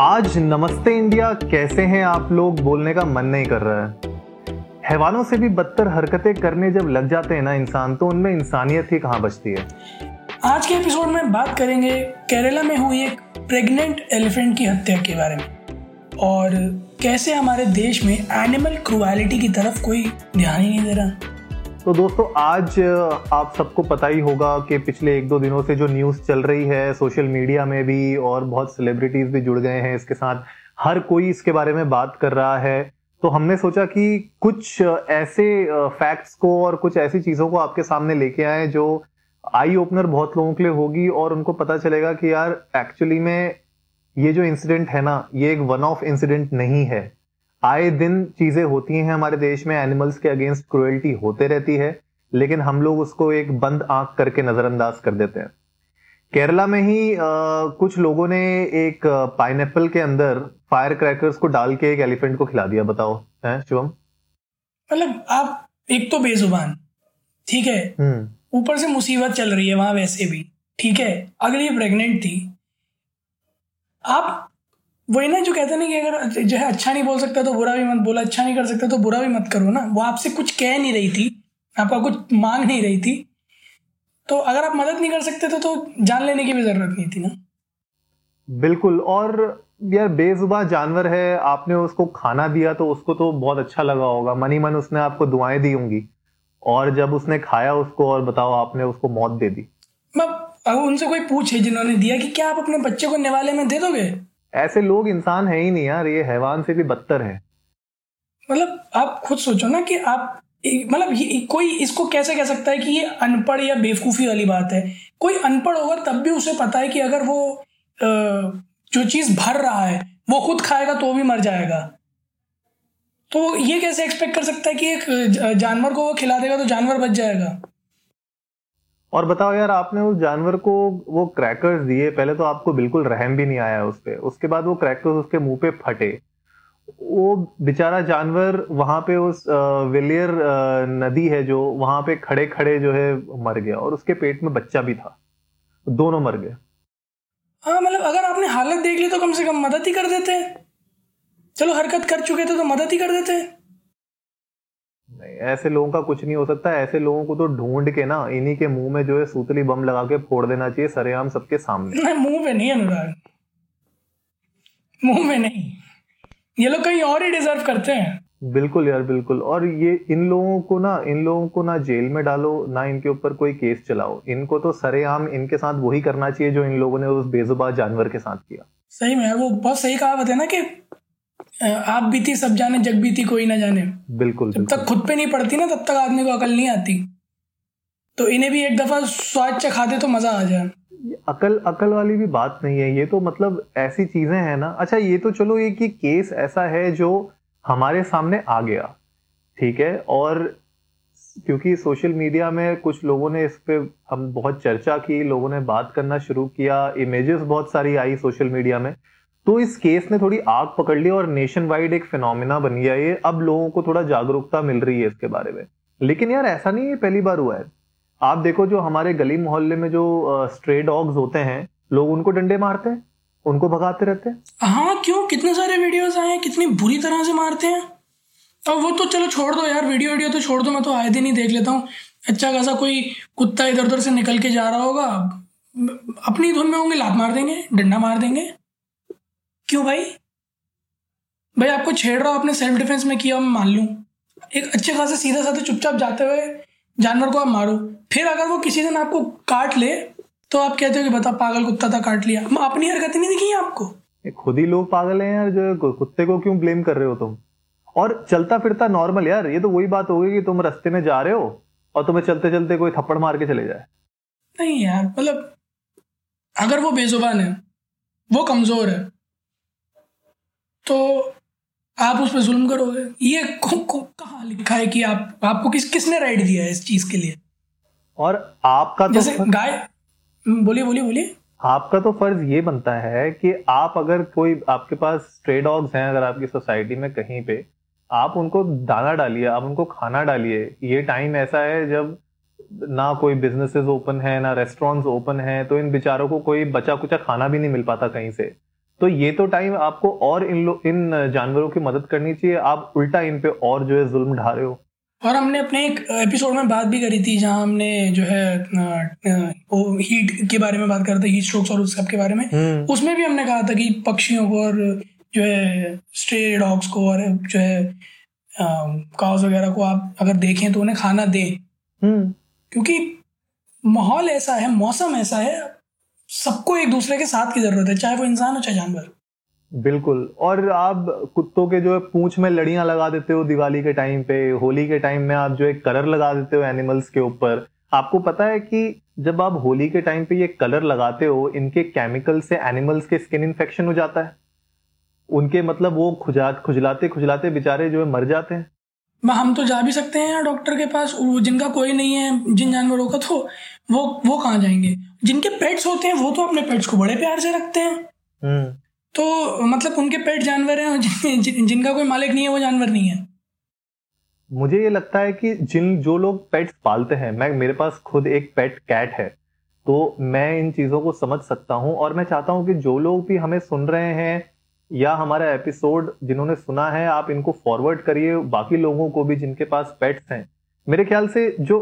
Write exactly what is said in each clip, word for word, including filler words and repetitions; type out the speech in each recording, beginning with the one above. आज नमस्ते इंडिया कैसे हैं आप लोग बोलने का मन नहीं कर रहा है। हैवानों से भी बदतर हरकतें करने जब लग जाते हैं ना इंसान, तो उनमें इंसानियत ही कहाँ बचती है। आज के एपिसोड में बात करेंगे केरला में हुई एक प्रेग्नेंट एलिफेंट की हत्या के बारे में और कैसे हमारे देश में एनिमल क्रुएलिटी की तरफ कोई ध्यान ही नहीं दे रहा। तो दोस्तों, आज आप सबको पता ही होगा कि पिछले एक दो दिनों से जो न्यूज़ चल रही है सोशल मीडिया में भी, और बहुत सेलिब्रिटीज़ भी जुड़ गए हैं इसके साथ, हर कोई इसके बारे में बात कर रहा है। तो हमने सोचा कि कुछ ऐसे फैक्ट्स को और कुछ ऐसी चीज़ों को आपके सामने लेके आए जो आई ओपनर बहुत लोगों के लिए होगी और उनको पता चलेगा कि यार एक्चुअली में ये जो इंसिडेंट है ना, ये एक वन ऑफ इंसिडेंट नहीं है। आए दिन चीज़ें होती हैं हमारे देश में, एनिमल्स के अगेंस्ट क्रुएल्टी होते रहती है, लेकिन हम लोग उसको एक बंद आंख करके नज़रअंदाज कर देते हैं। केरला में ही आ, कुछ लोगों ने एक पाइनएप्पल के अंदर फायर क्रैकर्स को डाल के एक एलिफेंट को खिला दिया। बताओ हैं शिवम, मतलब आप एक तो बेजुबान, ठीक है, ऊपर से मुसीबत चल रही है वहां वैसे भी, ठीक है, अगली प्रेग्नेंट थी। आप वही ना जो कहते ना कि अगर जो है अच्छा नहीं बोल सकता तो बुरा भी मत बोला, अच्छा नहीं कर सकता तो बुरा भी मत करो ना। वो आपसे कुछ कह नहीं रही थी, आपका कुछ मांग नहीं रही थी, तो अगर आप मदद नहीं कर सकते तो, तो जान लेने की भी जरूरत नहीं थी ना। बिल्कुल। और यार बेजुबान जानवर है, आपने उसको खाना दिया तो उसको तो बहुत अच्छा लगा होगा, मन ही मन उसने आपको दुआएं दी होंगी, और जब उसने खाया उसको, और बताओ आपने उसको मौत दे दी। अब उनसे कोई पूछे जिन्होंने दिया कि क्या आप अपने बच्चे को निवाले में दे दोगे। ऐसे लोग इंसान है ही नहीं यार, ये हैवान से भी बदतर है। मतलब आप खुद सोचो ना कि आप मतलब कोई इसको कैसे कह सकता है कि ये अनपढ़ या बेवकूफ़ी वाली बात है। कोई अनपढ़ होगा तब भी उसे पता है कि अगर वो जो चीज़ भर रहा है वो खुद खाएगा तो भी मर जाएगा, तो ये कैसे एक्सपेक्ट कर सकता है कि एक जानवर को वो खिला देगा तो जानवर बच जाएगा। और बताओ यार, आपने उस जानवर को वो क्रैकर्स दिए, पहले तो आपको बिल्कुल रहम भी नहीं आया उस पर, उसके बाद वो क्रैकर्स उसके मुंह पे फटे, वो बेचारा जानवर वहाँ पे उस वेलियर नदी है जो, वहाँ पे खड़े खड़े जो है मर गया, और उसके पेट में बच्चा भी था, दोनों मर गए। हाँ, मतलब अगर आपने हालत देख ली तो कम से कम मदद ही कर देते, चलो हरकत कर चुके थे तो मदद ही कर देते। नहीं, ऐसे लोगों का कुछ नहीं हो सकता। ऐसे लोगों को तो ढूंढ के ना इन्हीं के मुंह में जो है सूतली बम लगा के फोड़ देना चाहिए सरेआम सबके सामने। नहीं, मुंह पे नहीं अनुराग, मुंह में नहीं, ये लोग कहीं और ही डिजर्व करते हैं। बिल्कुल यार, बिल्कुल। और ये इन लोगों को ना इन लोगों को ना जेल में डालो, ना इनके ऊपर कोई केस चलाओ, इनको तो सरेआम इनके साथ वही करना चाहिए जो इन लोगों ने उस बेजुबा जानवर के साथ किया। सही में यार, वो बहुत सही कहा बताया ना कि आप भी थी सब जाने जग भी थी कोई ना जाने। बिल्कुल, जब बिल्कुल। तक खुद पे नहीं पड़ती ना तब तक आदमी को अकल नहीं आती, तो इन्हें भी एक दफा स्वाद चखा दे तो मजा आ जाए। अकल अकल वाली भी बात नहीं है ये तो, मतलब ऐसी चीजें हैं ना। अच्छा, ये तो चलो ये कि केस ऐसा है जो हमारे सामने आ गया, ठीक है, और क्योंकि सोशल मीडिया में कुछ लोगों ने इस पे हम बहुत चर्चा की, लोगों ने बात करना शुरू किया, इमेजेस बहुत सारी आई सोशल मीडिया में, तो इस केस ने थोड़ी आग पकड़ ली और नेशन वाइड एक फिनोमिना बन गया ये। अब लोगों को थोड़ा जागरूकता मिल रही है इसके बारे में, लेकिन यार ऐसा नहीं है पहली बार हुआ है। आप देखो, जो हमारे गली मोहल्ले में जो स्ट्रे डॉग्स होते हैं, लोग उनको डंडे मारते हैं, उनको भगाते रहते हैं। हाँ, क्यों, कितने सारे वीडियोस आए, कितनी बुरी तरह से मारते हैं। अब वो तो चलो छोड़ दो यार, वीडियो वीडियो तो छोड़ दो, मैं तो आए दिन ही देख लेता हूँ। अच्छा खासा कोई कुत्ता इधर उधर से निकल के जा रहा होगा, अपनी धुन में होंगे, लात मार देंगे, डंडा मार देंगे। क्यों भाई भाई आपको छेड़ रहा हूं, आपने सेल्फ डिफेंस में किया, मैं मान लूं, एक अच्छे खासे सीधा साधा चुपचाप जाते हुए जानवर को आप मारो, फिर अगर वो किसी दिन आपको काट ले तो आप कहते हो कि बता पागल कुत्ता था, काट लिया। अपनी हरकत नहीं दिखी आपको, खुद ही लोग पागल हैं यार, जो कुत्ते को क्यों ब्लेम कर रहे हो तुम। और चलता फिरता नॉर्मल यार, ये तो वही बात हो गई कि तुम रास्ते में जा रहे हो और तुम्हें चलते चलते कोई थप्पड़ मार के चले जाए। नहीं यार, मतलब अगर वो बेजुबान है, वो कमजोर है, तो आप उस पर जुल्म करोगे। ये कहाँ लिखा है कि आप आपको किस किसने राइट दिया है इस चीज के लिए। और आपका तो जैसे गाय, बोलिए बोलिए बोलिए आपका तो फर्ज ये बनता है कि आप अगर कोई आपके पास स्ट्रे डॉग्स हैं, अगर आपकी सोसाइटी में कहीं पे, आप उनको दाना डालिए, आप उनको खाना डालिए। ये टाइम ऐसा है जब ना कोई बिजनेसेस ओपन है, ना रेस्टोरेंट्स ओपन है, तो इन बेचारों को कोई बचा कुचा खाना भी नहीं मिल पाता कहीं से, तो ये तो टाइम आपको और इन इन जानवरों की मदद करनी चाहिए, आप उल्टा इन पे और जो है जुल्म ढा रहे हो। और हमने अपने एक एपिसोड में बात भी करी थी जहाँ हमने जो है वो हीट के बारे में बात कर रहे थे, हीट स्ट्रोक्स और उस सब के बारे में, उसमें भी हमने कहा था कि पक्षियों को और जो है स्ट्रे डॉग्स को और जो है काउस वगैरह को आप अगर देखें तो उन्हें खाना दें, क्योंकि माहौल ऐसा है, मौसम ऐसा है, सबको एक दूसरे के साथ की जरूरत है, चाहे वो इंसान हो चाहे जानवर। बिल्कुल। और आप कुत्तों के जो है पूंछ में लड़ियां लगा देते हो दिवाली के टाइम पे, होली के टाइम में आप जो है कलर लगा देते हो एनिमल्स के ऊपर। आपको पता है कि जब आप होली के टाइम पे ये कलर लगाते हो, इनके केमिकल से एनिमल्स के स्किन इन्फेक्शन हो जाता है, उनके मतलब वो खुजा खुजलाते खुजलाते बेचारे जो है मर जाते हैं। हम तो जा भी सकते हैं डॉक्टर के पास, जिनका कोई नहीं है, जिन जानवरों का, तो वो वो कहाँ जाएंगे। जिनके पेट्स होते हैं वो तो अपने पेट्स को बड़े प्यार से रखते हैं, तो मतलब उनके पेट जानवर हैं, जिन, जिन, जिनका कोई मालिक नहीं है वो जानवर नहीं है। मुझे ये लगता है कि जिन जो लोग पेट्स पालते हैं, मैं मेरे पास खुद एक पेट कैट है, तो मैं इन चीज़ों को समझ सकता हूँ। और मैं चाहता हूँ कि जो लोग भी हमें सुन रहे हैं या हमारा एपिसोड जिन्होंने सुना है, आप इनको फॉरवर्ड करिए बाकी लोगों को भी जिनके पास पेट्स हैं। मेरे ख्याल से जो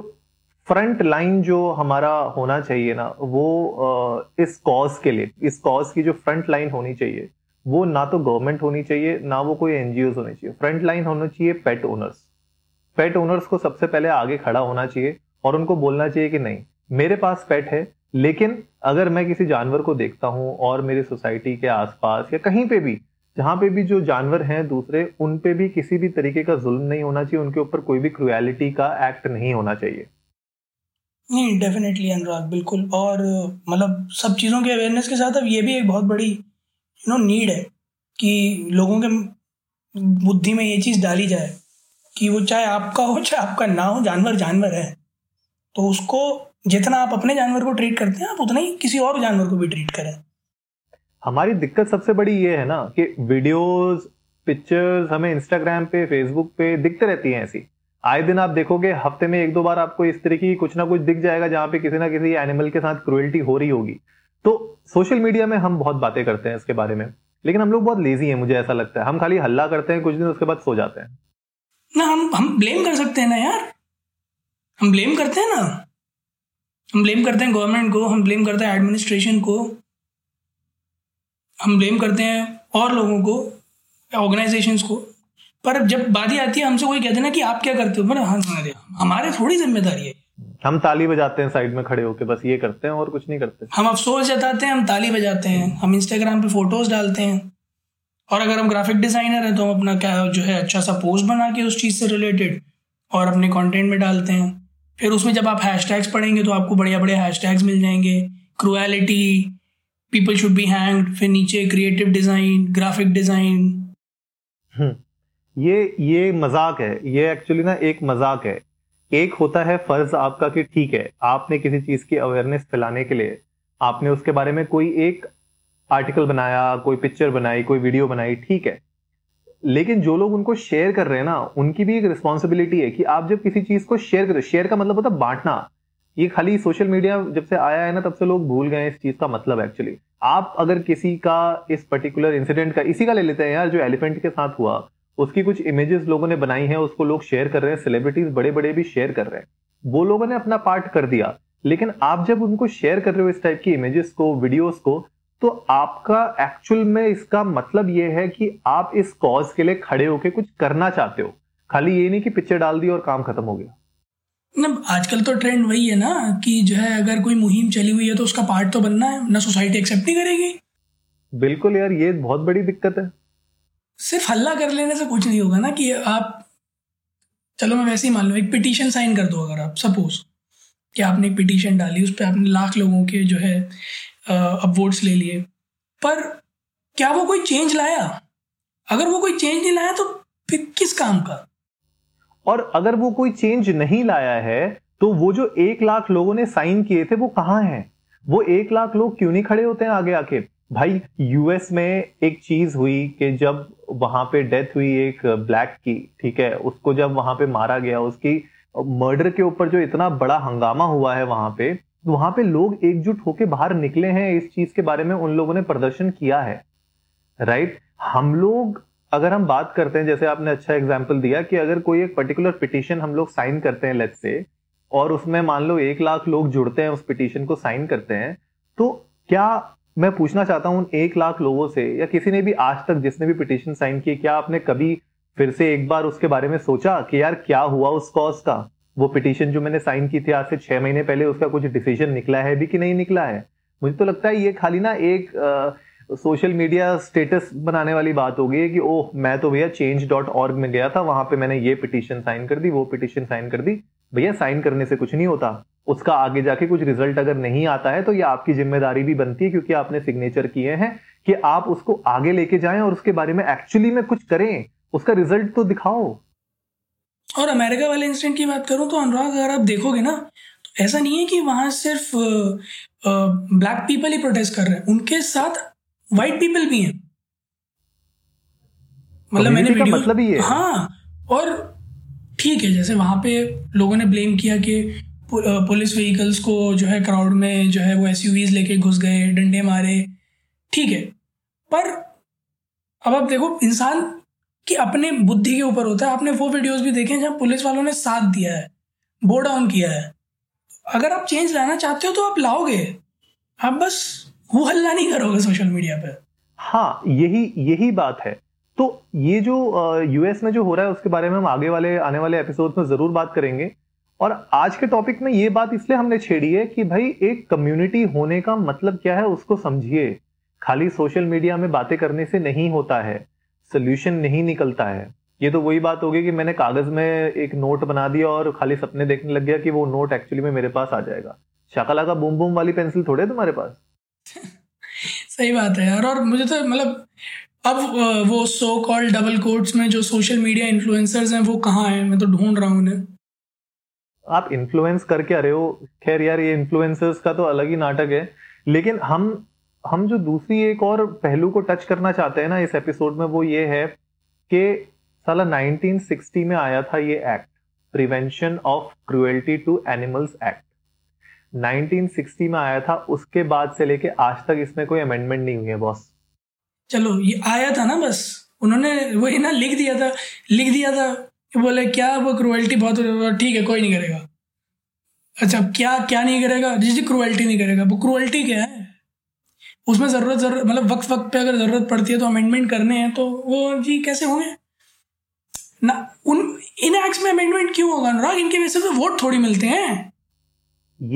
फ्रंट लाइन जो हमारा होना चाहिए ना, वो इस कॉज के लिए, इस कॉज की जो फ्रंट लाइन होनी चाहिए वो ना तो गवर्नमेंट होनी चाहिए, ना वो कोई एनजीओ होनी चाहिए। फ्रंट लाइन होना चाहिए पेट ओनर्स। पेट ओनर्स को सबसे पहले आगे खड़ा होना चाहिए और उनको बोलना चाहिए कि नहीं, मेरे पास पेट है, लेकिन अगर मैं किसी जानवर को देखता हूँ और मेरी सोसाइटी के आसपास या कहीं पे भी जहाँ पे भी जो जानवर हैं दूसरे, उन पे भी किसी भी तरीके का जुल्म नहीं होना चाहिए, उनके ऊपर कोई भी क्रुएलिटी का एक्ट नहीं होना चाहिए। नहीं, डेफिनेटली अनुराग, बिल्कुल। और मतलब सब चीज़ों के अवेयरनेस के साथ अब ये भी एक बहुत बड़ी यू नो नीड है कि लोगों के बुद्धि में ये चीज़ डाली जाए कि वो चाहे आपका हो चाहे आपका ना हो, जानवर जानवर है, तो उसको जितना आप अपने जानवर को ट्रीट करते हैं आप उतना ही किसी और जानवर को भी ट्रीट करें। हमारी दिक्कत सबसे बड़ी ये है ना कि वीडियोस, पिक्चर्स हमें इंस्टाग्राम पे, फेसबुक पे दिखते रहती हैं ऐसी। आए दिन आप देखोगे, हफ्ते में एक दो बार आपको इस तरह की कुछ ना कुछ दिख जाएगा जहाँ पे किसी ना किसी एनिमल के साथ क्रूएल्टी हो रही होगी। तो सोशल मीडिया में हम बहुत बातें करते हैं इसके बारे में, लेकिन हम लोग बहुत लेजी हैं, मुझे ऐसा लगता है। हम खाली हल्ला करते हैं, कुछ दिन उसके बाद सो जाते हैं ना। हम हम ब्लेम कर सकते हैं ना यार, हम ब्लेम करते हैं ना, हम ब्लेम करते हैं गवर्नमेंट को, हम ब्लेम करते हैं एडमिनिस्ट्रेशन को, हम ब्लेम करते हैं और लोगों को, ऑर्गेनाइजेशंस को, पर जब बात ही आती है हमसे कोई कहते ना कि आप क्या करते हो, पर हाँ हमारे हमारे थोड़ी जिम्मेदारी है। हम ताली बजाते हैं साइड में खड़े होकर, बस ये करते हैं और कुछ नहीं करते। हम अफसोस जताते हैं, हम ताली बजाते हैं, हम इंस्टाग्राम पे फोटोज डालते हैं, और अगर हम ग्राफिक डिजाइनर हैं तो हम अपना क्या जो है अच्छा सा पोस्ट बना के उस चीज़ से रिलेटेड और अपने कॉन्टेंट में डालते हैं। फिर उसमें जब आप हैशटैग्स पढ़ेंगे तो आपको बढ़िया बढ़िया हैशटैग्स मिल जाएंगे, cruelty, people should be hanged, फिर नीचे क्रिएटिव डिज़ाइन, ग्राफिक डिज़ाइन। ये ये मजाक है, ये एक्चुअली ना एक मजाक है। एक होता है फर्ज आपका कि ठीक है, आपने किसी चीज़ की अवेयरनेस फैलाने के लिए आपने उसके बारे में कोई एक आर्टिकल बनाया, कोई पिक्चर बनाई, कोई वीडियो बनाई, ठीक है, लेकिन जो लोग उनको शेयर कर रहे हैं ना, उनकी भी एक रिस्पॉन्सिबिलिटी है कि आप जब किसी चीज को शेयर करें, शेयर का मतलब होता है बांटना। ये खाली सोशल मीडिया जब से आया है ना तब से लोग भूल गए इस चीज का मतलब। एक्चुअली आप अगर किसी का इस पर्टिकुलर इंसिडेंट का, इसी का ले लेते हैं यार, जो एलिफेंट के साथ हुआ, उसकी कुछ इमेजेस लोगों ने बनाई है, उसको लोग शेयर कर रहे हैं, सेलिब्रिटीज बड़े बड़े भी शेयर कर रहे हैं, वो लोगों ने अपना पार्ट कर दिया, लेकिन आप जब उनको शेयर कर रहे हो इस टाइप की इमेजेस को, वीडियोज को, तो आपका एक्चुअल में इसका मतलब यह है कि आप इस कॉज के लिए खड़े होके कुछ करना चाहते हो, खाली ये नहीं कि पिक्चर डाल दी और काम खत्म हो गया ना। आजकल तो ट्रेंड वही है ना कि जो है अगर कोई मुहिम चली हुई है तो उसका पार्ट तो बनना है ना, सोसाइटी एक्सेप्ट नहीं करेगी। बिल्कुल यार, ये बहुत बड़ी दिक्कत है। सिर्फ हल्ला कर लेने से कुछ नहीं होगा ना, कि आप चलो मैं वैसे ही मान लो एक पिटीशन साइन कर दो, अगर आप सपोज कि आपने एक पिटीशन डाली, उस पर आपने लाख लोगों के जो है अब वोट्स ले लिए, पर क्या वो कोई चेंज लाया? अगर वो कोई चेंज नहीं लाया तो फिर किस काम का? और अगर वो कोई चेंज नहीं लाया है तो वो जो एक लाख लोगों ने साइन किए थे वो कहाँ हैं? वो एक लाख लोग क्यों नहीं खड़े होते हैं आगे आके? भाई यूएस में एक चीज हुई कि जब वहां पे डेथ हुई एक ब्लैक की, ठीक है, उसको जब वहां पे मारा गया, उसकी मर्डर के ऊपर जो इतना बड़ा हंगामा हुआ है वहां पे, वहां पे लोग एकजुट होके बाहर निकले हैं, इस चीज के बारे में उन लोगों ने प्रदर्शन किया है। Right right? हम लोग अगर हम बात करते हैं, जैसे आपने अच्छा एग्जाम्पल दिया कि अगर कोई एक पर्टिकुलर पिटीशन हम लोग साइन करते हैं लेट्स से, और उसमें मान लो एक लाख लोग जुड़ते हैं, उस पिटीशन को साइन करते हैं, तो क्या मैं पूछना चाहता हूं उन एक लाख लोगों से या किसी ने भी आज तक जिसने भी पिटीशन साइन की, क्या आपने कभी फिर से एक बार उसके बारे में सोचा कि यार क्या हुआ उस कॉज का, वो पिटीशन जो मैंने साइन की थी आज से छह महीने पहले, उसका कुछ डिसीजन निकला है भी कि नहीं निकला है? मुझे तो लगता है ये खाली ना एक सोशल मीडिया स्टेटस बनाने वाली बात हो गई है कि ओह मैं तो भैया चेंज डॉट ऑर्ग में गया था, वहां पे मैंने ये पिटीशन साइन कर दी, वो पिटीशन साइन कर दी। भैया साइन करने से कुछ नहीं होता, उसका आगे जाके कुछ रिजल्ट अगर नहीं आता है तो ये आपकी जिम्मेदारी भी बनती है, क्योंकि आपने सिग्नेचर किए हैं, कि आप उसको आगे लेके जाएं और उसके बारे में एक्चुअली में कुछ करें, उसका रिजल्ट तो दिखाओ। और अमेरिका वाले इंसिडेंट की बात करूं तो अनुराग, अगर आप देखोगे ना तो ऐसा नहीं है कि वहां सिर्फ ब्लैक पीपल ही प्रोटेस्ट कर रहे हैं, उनके साथ व्हाइट पीपल भी हैं। मतलब मैंने वीडियो मतलब ही है। हाँ, और ठीक है जैसे वहां पे लोगों ने ब्लेम किया कि पुलिस व्हीकल्स को जो है क्राउड में जो है वो एसयूवीज लेके घुस गए, डंडे मारे, ठीक है, पर अब आप देखो इंसान की अपने बुद्धि के ऊपर होता है। आपने वो वीडियोस भी देखे हैं जहाँ पुलिस वालों ने साथ दिया है, बो डाउन किया है। अगर आप चेंज लाना चाहते हो तो आप लाओगे, आप बस वो हल्ला नहीं करोगे सोशल मीडिया पे। हाँ, यही यही बात है। तो ये जो यूएस में जो हो रहा है उसके बारे में हम आगे वाले आने वाले एपिसोड में जरूर बात करेंगे। और आज के टॉपिक में ये बात इसलिए हमने छेड़ी है कि भाई एक कम्युनिटी होने का मतलब क्या है उसको समझिए। खाली सोशल मीडिया में बातें करने से नहीं होता है, सोल्यूशन नहीं निकलता है। ये तो वही बात होगी कि मैंने कागज में एक नोट बना दिया और खाली सपने देखने लग गया कि वो नोट एक्चुअली में मेरे पास आ जाएगा। शाकला का बूम बूम वाली पेंसिल थोड़े तुम्हारे पास। सही बात है यार। और मुझे तो मतलब अब वो सो कॉल्ड डबल कोट्स में जो सोशल मीडिया इन्फ्लुएंसर्स हैं वो कहाँ हैं, मैं तो ढूंढ रहा हूँ उन्हें। आप इन्फ्लुएंस करके अरे हो, खैर यार ये इन्फ्लुएंसर्स का तो अलग ही नाटक है। लेकिन हम हम जो दूसरी एक और पहलू को टच करना चाहते हैं ना इस एपिसोड में, वो ये है कि साला नाइनटीन सिक्सटी में आया था ये act, prevention of cruelty to animals act, nineteen sixty में आया था। उसके बाद से लेके आज तक इसमें कोई अमेंडमेंट नहीं हुई है बॉस। चलो ये आया था ना, बस उन्होंने वो ही ना लिख दिया था लिख दिया था बोले क्या वो क्रुएल्टी बहुत ठीक है, कोई नहीं करेगा। अच्छा अब क्या क्या नहीं करेगा? जिस क्रुएल्टी नहीं करेगा। वो क्रुएल्टी क्या है? उसमें जरूरत जरूरत मतलब वक्त वक्त पे अगर जरूरत पड़ती है तो अमेंडमेंट करने हैं, तो वो जी कैसे होंगे ना? उन इन एक्ट्स में अमेंडमेंट क्यों होगा अनुराग? इनके वजह से वोट थोड़ी मिलते हैं।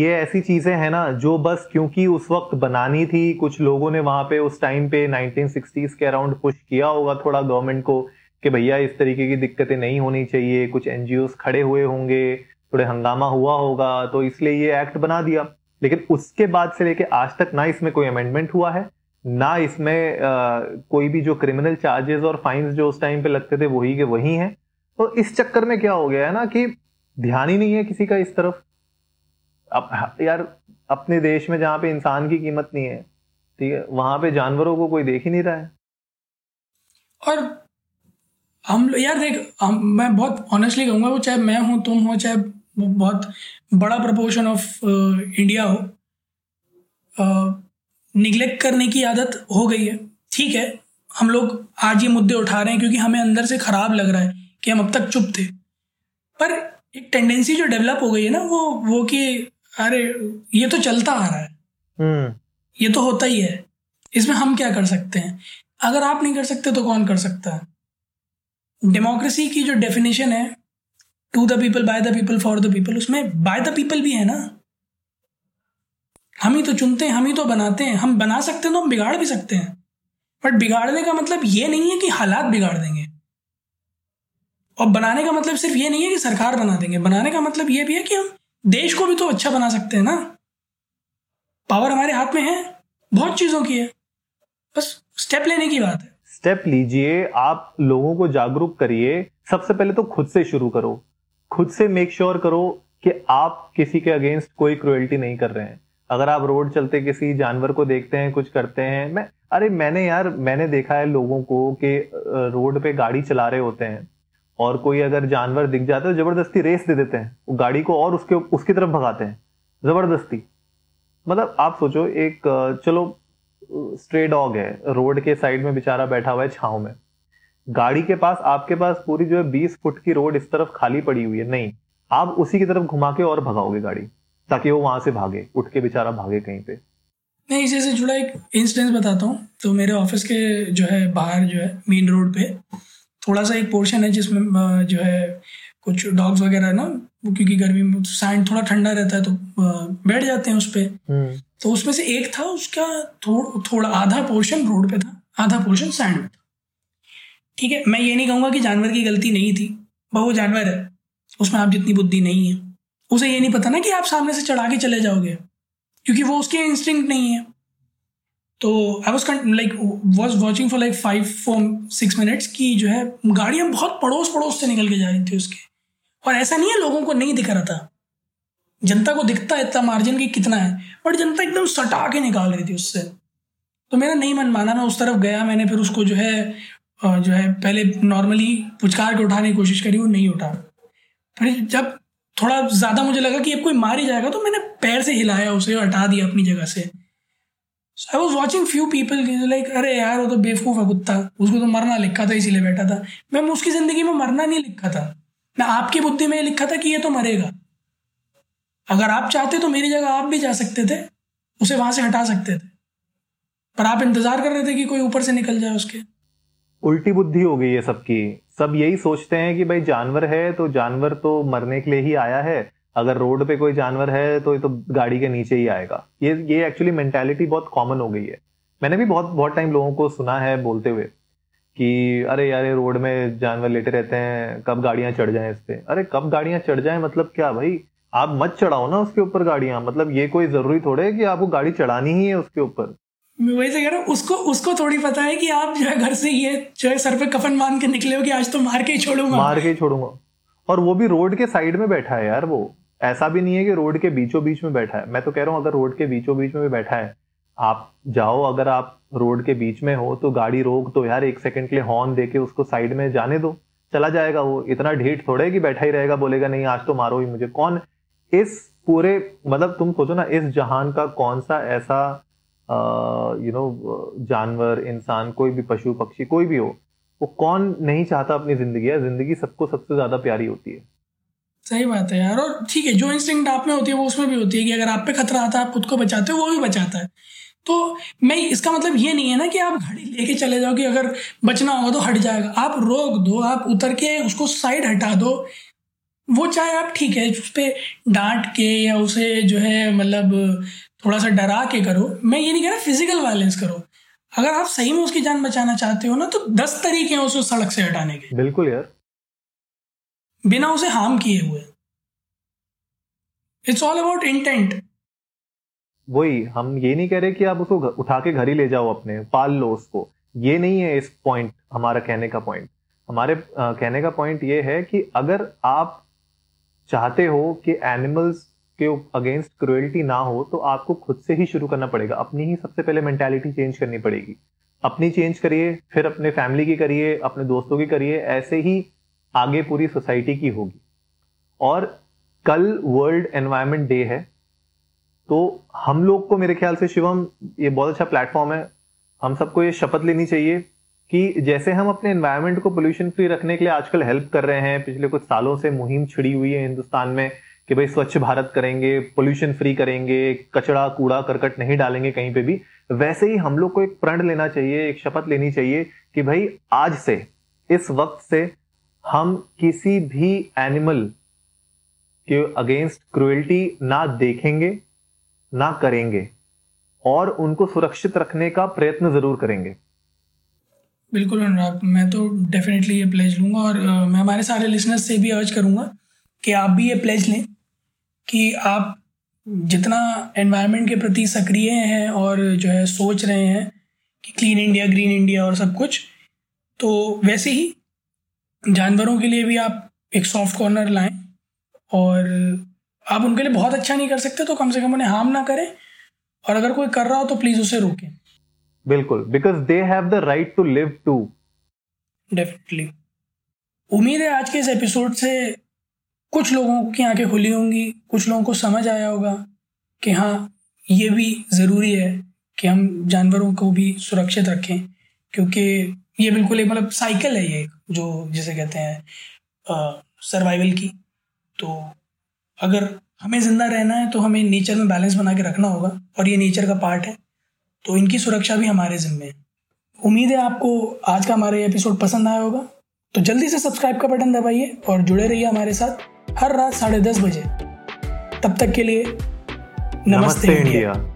ये ऐसी चीजें हैं ना जो बस क्योंकि उस वक्त बनानी थी, कुछ लोगों ने वहां पे उस टाइम पे नाइनटीन सिक्सटीज़ के अराउंड पुश किया होगा थोड़ा गवर्नमेंट को कि भैया इस तरीके की दिक्कतें नहीं होनी चाहिए, कुछ एनजीओस खड़े हुए होंगे, थोड़े हंगामा हुआ होगा, तो इसलिए ये एक्ट बना दिया। लेकिन उसके बाद से लेके आज तक ना इसमें कोई अमेंडमेंट हुआ है, ना इसमें आ, कोई भी जो क्रिमिनल चार्जेस और फाइन्स जो उस टाइम पे लगते थे वही के वही हैं। तो इस चक्कर में क्या हो गया है ना कि ध्यान ही नहीं है किसी का इस तरफ। अब यार अपने देश में जहाँ पे इंसान की कीमत नहीं है, ठीक है, वहां पे जानवरों को कोई देख ही नहीं रहा है। और हम यार देख हम, मैं बहुत ऑनेस्टली कहूँगा, वो चाहे मैं हूँ, तुम हो, चाहे बहुत बड़ा प्रपोर्शन ऑफ इंडिया हो, निगलेक्ट करने की आदत हो गई है। ठीक है हम लोग आज ये मुद्दे उठा रहे हैं क्योंकि हमें अंदर से खराब लग रहा है कि हम अब तक चुप थे, पर एक टेंडेंसी जो डेवलप हो गई है ना वो वो कि अरे ये तो चलता आ रहा है, hmm. ये तो होता ही है, इसमें हम क्या कर सकते हैं? अगर आप नहीं कर सकते तो कौन कर सकता है? डेमोक्रेसी की जो डेफिनेशन है, to the people, by the people, for the people, उसमें बाय द पीपल भी है ना। हम ही तो चुनते हैं, हम ही तो बनाते हैं, हम बना सकते हैं तो हम बिगाड़ भी सकते हैं। बट बिगाड़ने का मतलब ये नहीं है कि हालात बिगाड़ देंगे, और बनाने का मतलब सिर्फ ये नहीं है कि सरकार बना देंगे। बनाने का मतलब ये भी है कि हम देश को भी तो अच्छा बना सकते हैं ना। पावर हमारे हाथ में है, बहुत चीजों की है, बस स्टेप लेने की बात है। स्टेप लीजिए, आप लोगों को जागरूक करिए। सबसे पहले तो खुद से शुरू करो, खुद से मेक श्योर करो कि आप किसी के अगेंस्ट कोई क्रुएल्टी नहीं कर रहे हैं। अगर आप रोड चलते किसी जानवर को देखते हैं, कुछ करते हैं, मैं अरे मैंने यार मैंने देखा है लोगों को कि रोड पे गाड़ी चला रहे होते हैं और कोई अगर जानवर दिख जाता है जबरदस्ती रेस दे देते हैं वो गाड़ी को और उसके उसकी तरफ भगाते हैं जबरदस्ती। मतलब आप सोचो, एक चलो स्ट्रे डॉग है, रोड के साइड में बेचारा बैठा हुआ है छांव में, गाड़ी के पास आपके पास पूरी जो है बीस फुट की रोड इस तरफ खाली पड़ी हुई है, नहीं आप उसी की तरफ घुमा के और भगाओगे गाड़ी ताकि वो वहां से भागे, उठ के बेचारा भागे कहीं पे। मैं इसी से जुड़ा एक इंसिडेंस बताता हूँ। तो मेरे ऑफिस के जो है बाहर जो है मेन रोड पे थोड़ा सा एक पोर्शन है जिसमें जो है कुछ डॉग्स वगैरह ना, क्योंकि गर्मी में सैंड थोड़ा ठंडा रहता है तो बैठ जाते हैं उस पर। तो उसमें से एक था, उसका थोड़, थोड़ा आधा पोर्शन रोड पे था, आधा पोर्शन सैंड में था। ठीक है, मैं ये नहीं कहूँगा कि जानवर की गलती नहीं थी, वो जानवर है, उसमें आप जितनी बुद्धि नहीं है। उसे ये नहीं पता ना कि आप सामने से चढ़ा के चले जाओगे, क्योंकि वो उसके इंस्टिंक्ट नहीं है। तो I was like was watching for like five four six minutes की जो है गाड़ियाँ बहुत पड़ोस पड़ोस से निकल के जा रही थी उसके। और ऐसा नहीं है लोगों को नहीं दिख रहा था, जनता को दिखता है इतना मार्जिन कि कितना है, बट जनता एकदम सटा के निकाल रही थी उससे। तो मेरा नहीं मन माना, मैं उस तरफ गया, मैंने फिर उसको जो है जो है पहले नॉर्मली पुचकार के उठाने की कोशिश करी, वो नहीं उठा। फिर जब थोड़ा ज़्यादा मुझे लगा कि अब कोई मार ही जाएगा तो मैंने पैर से हिलाया उसे और हटा दिया अपनी जगह से। I was watching few people like अरे यार वो तो बेवकूफ़ है कुत्ता, उसको तो मरना लिखा था इसीलिए बैठा था। मैम उसकी ज़िंदगी में मरना नहीं लिखा था, ना आपकी बुद्धि में लिखा था कि ये तो मरेगा। अगर आप चाहते तो मेरी जगह आप भी जा सकते थे, उसे वहाँ से हटा सकते थे, पर आप इंतज़ार कर रहे थे कि कोई ऊपर से निकल जाए उसके। उल्टी बुद्धि हो गई है सबकी, सब यही सोचते हैं कि भाई जानवर है तो जानवर तो मरने के लिए ही आया है, अगर रोड पे कोई जानवर है तो ये तो गाड़ी के नीचे ही आएगा। ये ये एक्चुअली मेंटालिटी बहुत कॉमन हो गई है। मैंने भी बहुत बहुत टाइम लोगों को सुना है बोलते हुए कि अरे यार रोड में जानवर लेटे रहते हैं, कब गाड़ियां चढ़ जाएं इस पे। अरे कब गाड़ियां चढ़ जाएं मतलब क्या भाई, आप मत चढ़ाओ ना उसके ऊपर गाड़ियां, मतलब ये कोई जरूरी थोड़े कि आपको गाड़ी चढ़ानी ही है उसके ऊपर। मैं वही से कह रहा हूँ, उसको उसको थोड़ी पता है कि आप जो है घर से ये जो है सर पे कफन बांध के निकले हो कि आज तो मार के ही छोड़ूंगा मार के ही छोड़ूंगा। और वो भी रोड के साइड में बैठा है यार, वो ऐसा भी नहीं है कि रोड के बीचों बीच में बैठा है। मैं तो कह रहा हूँ अगर रोड के बीचों बीच में भी बैठा है, आप जाओ, अगर आप रोड के बीच में हो तो गाड़ी रोक दो तो यार, एक सेकंड के लिए हॉर्न दे के उसको साइड में जाने दो, चला जाएगा वो। इतना ढीठ थोड़े कि बैठा ही रहेगा, बोलेगा नहीं आज तो मारो ही मुझे। कौन इस पूरे मतलब तुम सोचो ना, इस जहान का कौन सा ऐसा यू नो जानवर, इंसान, कोई भी पशु पक्षी कोई भी हो, वो कौन नहीं चाहता अपनी जिंदगी है। जिंदगी सबको सबसे ज्यादा प्यारी होती है। सही बात है यार। और ठीक है जो इंस्टिंक्ट आप में होती है वो उसमें भी होती है कि अगर आप पे खतरा आता है आप खुद को बचाते हो, वो भी बचाता है। तो मैं इसका मतलब ये नहीं है ना कि आप गाड़ी लेके चले जाओ कि अगर बचना होगा तो हट जाएगा। आप रोक दो, आप उतर के उसको साइड हटा दो, वो चाहे आप ठीक है उस पर डांट के या उसे जो है मतलब थोड़ा सा डरा के करो। मैं ये नहीं कह रहा फिजिकल वायलेंस करो, अगर आप सही में उसकी जान बचाना चाहते हो ना तो दस तरीके हैं उसे सड़क से हटाने के। बिल्कुल यार, बिना उसे हार्म किए हुए। It's all about intent. वही, हम ये नहीं कह रहे कि आप उसको उठा के घर ही ले जाओ, अपने पाल लो उसको, ये नहीं है इस पॉइंट हमारा कहने का पॉइंट। हमारे आ, कहने का पॉइंट ये है कि अगर आप चाहते हो कि एनिमल्स के अगेंस्ट क्रुएल्टी ना हो तो आपको खुद से ही शुरू करना पड़ेगा, अपनी ही सबसे पहले मेंटालिटी चेंज करनी पड़ेगी। अपनी चेंज करिए, फिर अपने फैमिली की करिए, अपने दोस्तों की करिए, ऐसे ही आगे पूरी सोसाइटी की होगी। और कल वर्ल्ड एनवायरनमेंट डे है, तो हम लोग को मेरे ख्याल से शिवम ये बहुत अच्छा प्लेटफॉर्म है, हम सबको ये शपथ लेनी चाहिए कि जैसे हम अपने एनवायरनमेंट को पोल्यूशन फ्री रखने के लिए आजकल हेल्प कर रहे हैं, पिछले कुछ सालों से मुहिम छिड़ी हुई है हिंदुस्तान में कि भाई स्वच्छ भारत करेंगे, पोल्यूशन फ्री करेंगे, कचरा कूड़ा करकट नहीं डालेंगे कहीं पे भी, वैसे ही हम लोग को एक प्रण लेना चाहिए, एक शपथ लेनी चाहिए कि भाई आज से, इस वक्त से हम किसी भी एनिमल के अगेंस्ट क्रुएल्टी ना देखेंगे ना करेंगे और उनको सुरक्षित रखने का प्रयत्न जरूर करेंगे। बिल्कुल अनुराग, मैं तो डेफिनेटली ये प्लेज लूंगा और मैं हमारे सारे लिसनर्स से भी अर्ज करूंगा कि आप भी ये प्लेज लें कि आप जितना एनवायरनमेंट के प्रति सक्रिय हैं और जो है सोच रहे हैं कि क्लीन इंडिया, ग्रीन इंडिया और सब कुछ, तो वैसे ही जानवरों के लिए भी आप एक सॉफ्ट कॉर्नर लाएं। और आप उनके लिए बहुत अच्छा नहीं कर सकते तो कम से कम उन्हें हार्म ना करें, और अगर कोई कर रहा हो तो प्लीज़ उसे रोकें। बिल्कुल, because they have the right to live too. Definitely उम्मीद है आज के इस एपिसोड से कुछ लोगों की आंखें खुली होंगी, कुछ लोगों को समझ आया होगा कि हाँ ये भी ज़रूरी है कि हम जानवरों को भी सुरक्षित रखें, क्योंकि ये बिल्कुल एक मतलब साइकिल है ये, जो जिसे कहते हैं सर्वाइवल की। तो अगर हमें ज़िंदा रहना है तो हमें नेचर में बैलेंस बना के रखना होगा, और ये नेचर का पार्ट है, तो इनकी सुरक्षा भी हमारे ज़िम्मे है। उम्मीद है आपको आज का हमारा एपिसोड पसंद आया होगा। तो जल्दी से सब्सक्राइब का बटन दबाइए और जुड़े रहिए हमारे साथ हर रात साढ़े दस बजे। तब तक के लिए नमस्ते इंडिया।